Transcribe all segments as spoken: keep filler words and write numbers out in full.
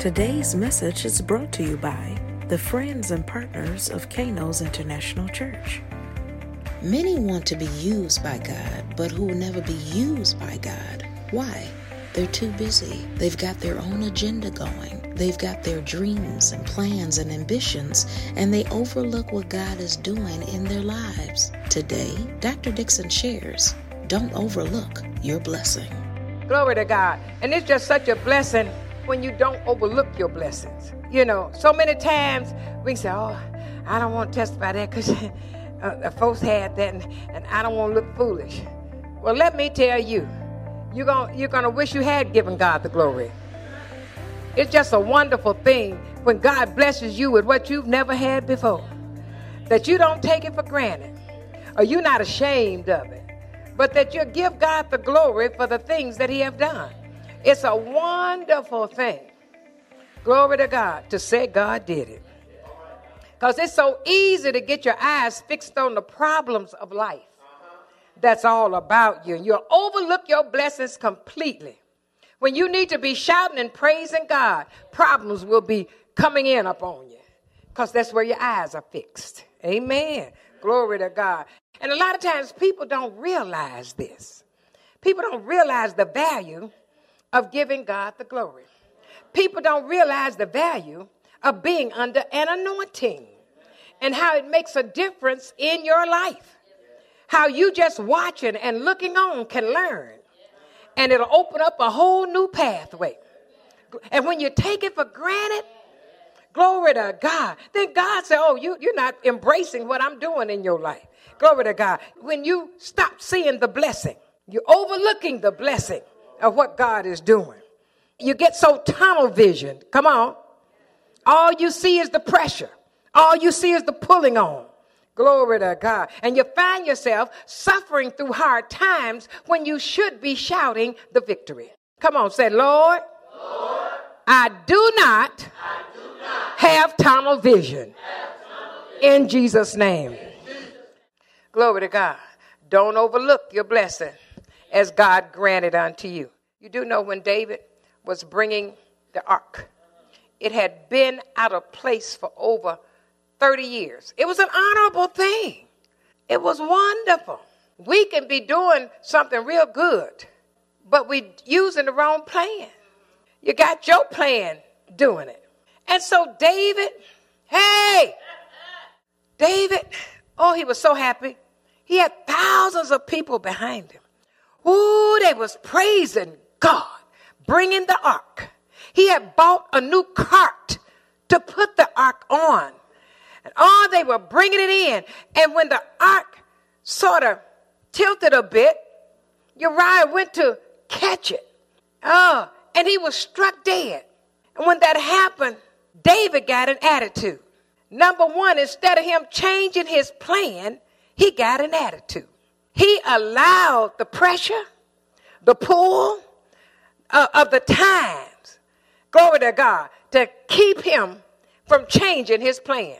Today's message is brought to you by the friends and partners of Kano's International Church. Many want to be used by God, but who will never be used by God. Why? They're too busy. They've got their own agenda going. They've got their dreams and plans and ambitions, and they overlook what God is doing in their lives. Today, Doctor Dixon shares, don't overlook your blessing. Glory to God. And it's just such a blessing when you don't overlook your blessings. You know, so many times we say, oh, I don't want to testify that because uh, folks had that, and, and I don't want to look foolish. Well, let me tell you, You're gonna, you're gonna wish you had given God the glory. It's just a wonderful thing when God blesses you with what you've never had before, that you don't take it for granted, or you're not ashamed of it, but that you give God the glory for the things that He have done. It's a wonderful thing. Glory to God to say God did it, because it's so easy to get your eyes fixed on the problems of life. That's all about you. You'll overlook your blessings completely. When you need to be shouting and praising God, problems will be coming in upon you, because that's where your eyes are fixed. Amen. Glory to God. And a lot of times people don't realize this. People don't realize the value of giving God the glory. People don't realize the value of being under an anointing and how it makes a difference in your life. How you just watching and looking on can learn. And it'll open up a whole new pathway. And when you take it for granted, glory to God, then God said, oh, you, you're not embracing what I'm doing in your life. Glory to God. When you stop seeing the blessing, you're overlooking the blessing of what God is doing. You get so tunnel vision. Come on. All you see is the pressure. All you see is the pulling on. Glory to God. And you find yourself suffering through hard times when you should be shouting the victory. Come on, say, Lord, Lord I, do not I do not have tunnel vision, have tunnel vision. In Jesus' name. In Jesus. Glory to God. Don't overlook your blessing as God granted unto you. You do know when David was bringing the ark, it had been out of place for over thirty years. It was an honorable thing. It was wonderful. We can be doing something real good, but we using the wrong plan. You got your plan doing it. And so David, hey, David, oh, he was so happy. He had thousands of people behind him. Ooh, they was praising God, bringing the ark. He had bought a new cart to put the ark on. And all they were bringing it in. And when the ark sort of tilted a bit, Uriah went to catch it. Oh, and he was struck dead. And when that happened, David got an attitude. Number one, instead of him changing his plan, he got an attitude. He allowed the pressure, the pull uh, of the times, glory to God, to keep him from changing his plan.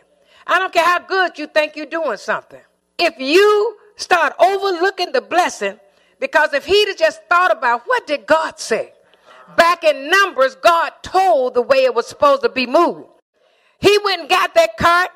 I don't care how good you think you're doing something. If you start overlooking the blessing, because if he'd have just thought about what did God say? Back in Numbers, God told the way it was supposed to be moved. He went and got that cart,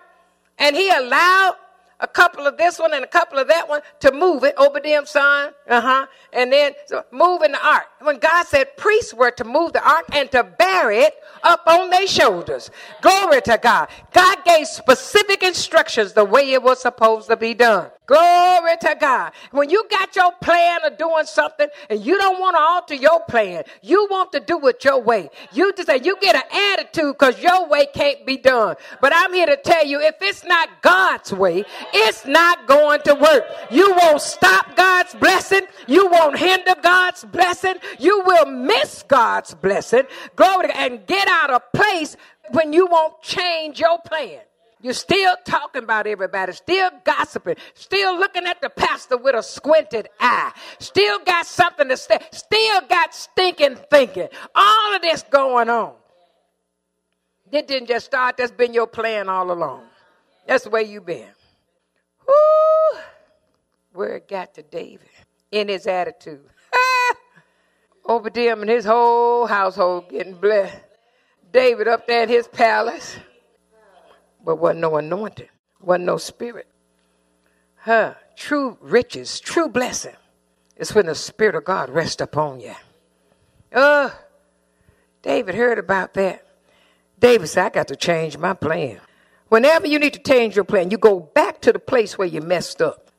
and he allowed a couple of this one and a couple of that one to move it. Obadiah's son, uh-huh, and then so moving the ark. When God said priests were to move the ark and to bear it up on their shoulders. Glory to God. God gave specific instructions the way it was supposed to be done. Glory to God. When you got your plan of doing something and you don't want to alter your plan, you want to do it your way. You just say you get an attitude because your way can't be done. But I'm here to tell you, if it's not God's way, it's not going to work. You won't stop God's blessing. You won't hinder God's blessing. You will miss God's blessing. Glory to God. And get out of place when you won't change your plan. You're still talking about everybody, still gossiping, still looking at the pastor with a squinted eye, still got something to say, still got stinking thinking. All of this going on. It didn't just start. That's been your plan all along. That's the way you've been. Woo! Where it got to David in his attitude. Ah! Obadiah and his whole household getting blessed. David up there in his palace, but wasn't no anointing, wasn't no spirit. Huh? True riches, true blessing is when the Spirit of God rests upon you. Oh, David heard about that. David said, I got to change my plan. Whenever you need to change your plan, you go back to the place where you messed up.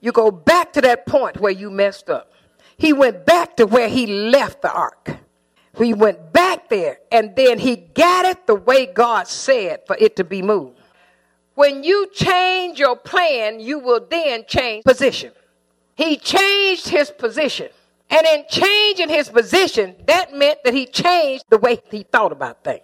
You go back to that point where you messed up. He went back to where he left the ark. He went back there, and then he got it the way God said for it to be moved. When you change your plan, you will then change position. He changed his position. And in changing his position, that meant that he changed the way he thought about things.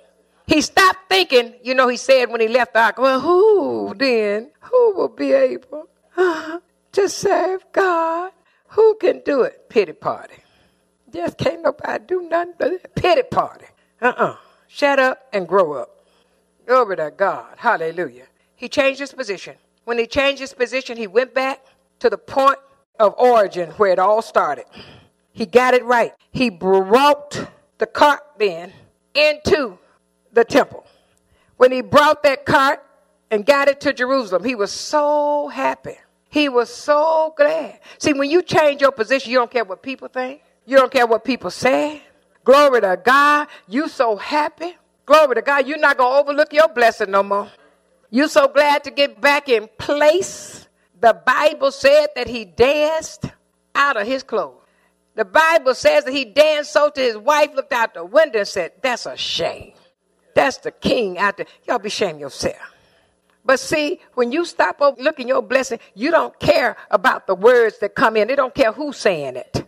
He stopped thinking, you know, he said when he left the ark, well, who then, who will be able to serve God? Who can do it? Pity party. Just can't nobody do nothing but it. Pity party. Uh-uh. Shut up and grow up. Glory to God. Hallelujah. He changed his position. When he changed his position, he went back to the point of origin where it all started. He got it right. He brought the cart then into the temple. When he brought that cart and got it to Jerusalem, he was so happy. He was so glad. See, when you change your position, you don't care what people think. You don't care what people say. Glory to God. You so happy. Glory to God. You're not going to overlook your blessing no more. You so glad to get back in place. The Bible said that he danced out of his clothes. The Bible says that he danced so till his wife looked out the window and said, that's a shame. That's the king out there. Y'all be ashamed yourself. But see, when you stop overlooking your blessing, you don't care about the words that come in. They don't care who's saying it.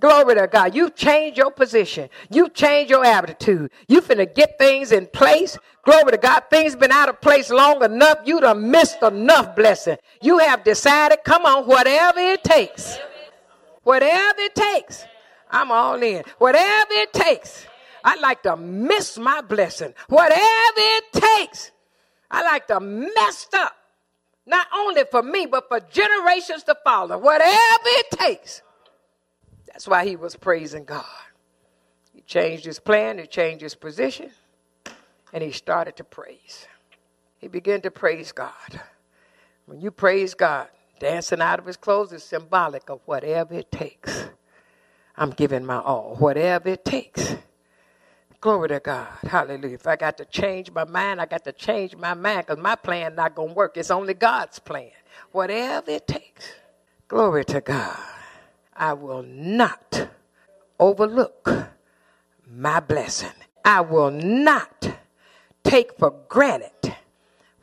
Glory to God. You change your position. You change your attitude. You finna get things in place. Glory to God. Things been out of place long enough. You done missed enough blessing. You have decided, come on, whatever it takes. Whatever it takes. I'm all in. Whatever it takes. I like to miss my blessing. Whatever it takes. I like to mess up. Not only for me, but for generations to follow. Whatever it takes. That's why he was praising God. He changed his plan, he changed his position, and he started to praise. He began to praise God. When you praise God, dancing out of his clothes is symbolic of whatever it takes. I'm giving my all, whatever it takes. Glory to God. Hallelujah. If I got to change my mind, I got to change my mind because my plan not going to work. It's only God's plan. Whatever it takes. Glory to God. I will not overlook my blessing. I will not take for granted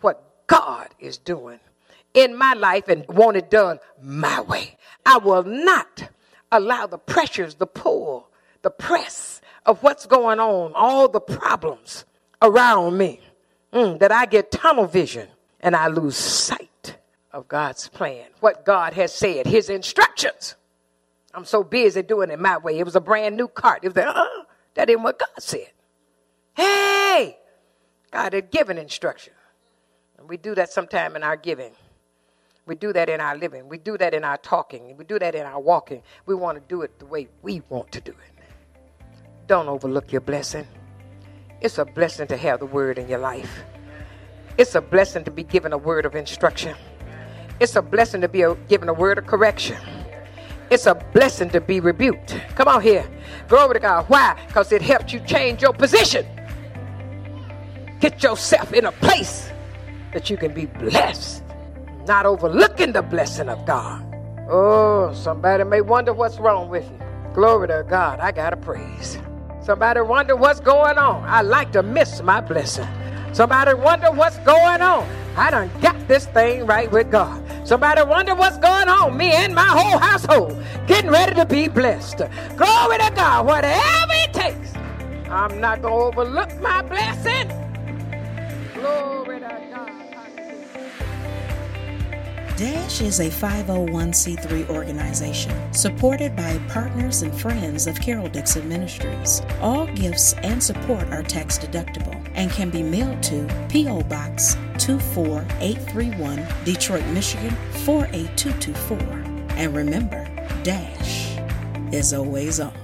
what God is doing in my life and want it done my way. I will not allow the pressures, the pull, the press of what's going on, all the problems around me, mm, that I get tunnel vision and I lose sight of God's plan, what God has said, his instructions. I'm so busy doing it my way. It was a brand new cart. It was like, uh-uh, that isn't what God said. Hey, God had given instruction. And we do that sometime in our giving. We do that in our living. We do that in our talking. We do that in our walking. We want to do it the way we want to do it. Don't overlook your blessing. It's a blessing to have the word in your life. It's a blessing to be given a word of instruction. It's a blessing to be a, given a word of correction. It's a blessing to be rebuked. Come on here. Glory to God. Why? Because it helps you change your position. Get yourself in a place that you can be blessed. Not overlooking the blessing of God. Oh, somebody may wonder what's wrong with you. Glory to God. I got to praise. Somebody wonder what's going on. I like to miss my blessing. Somebody wonder what's going on. I done got this thing right with God. Somebody wonder what's going on. Me and my whole household getting ready to be blessed. Glory to God. Whatever it takes. I'm not going to overlook my blessing. Glory to God. Dash is a five oh one c three organization supported by partners and friends of Carol Dixon Ministries. All gifts and support are tax deductible and can be mailed to P O. Box two four eight three one, Detroit, Michigan four eight two two four. And remember, Dash is always on.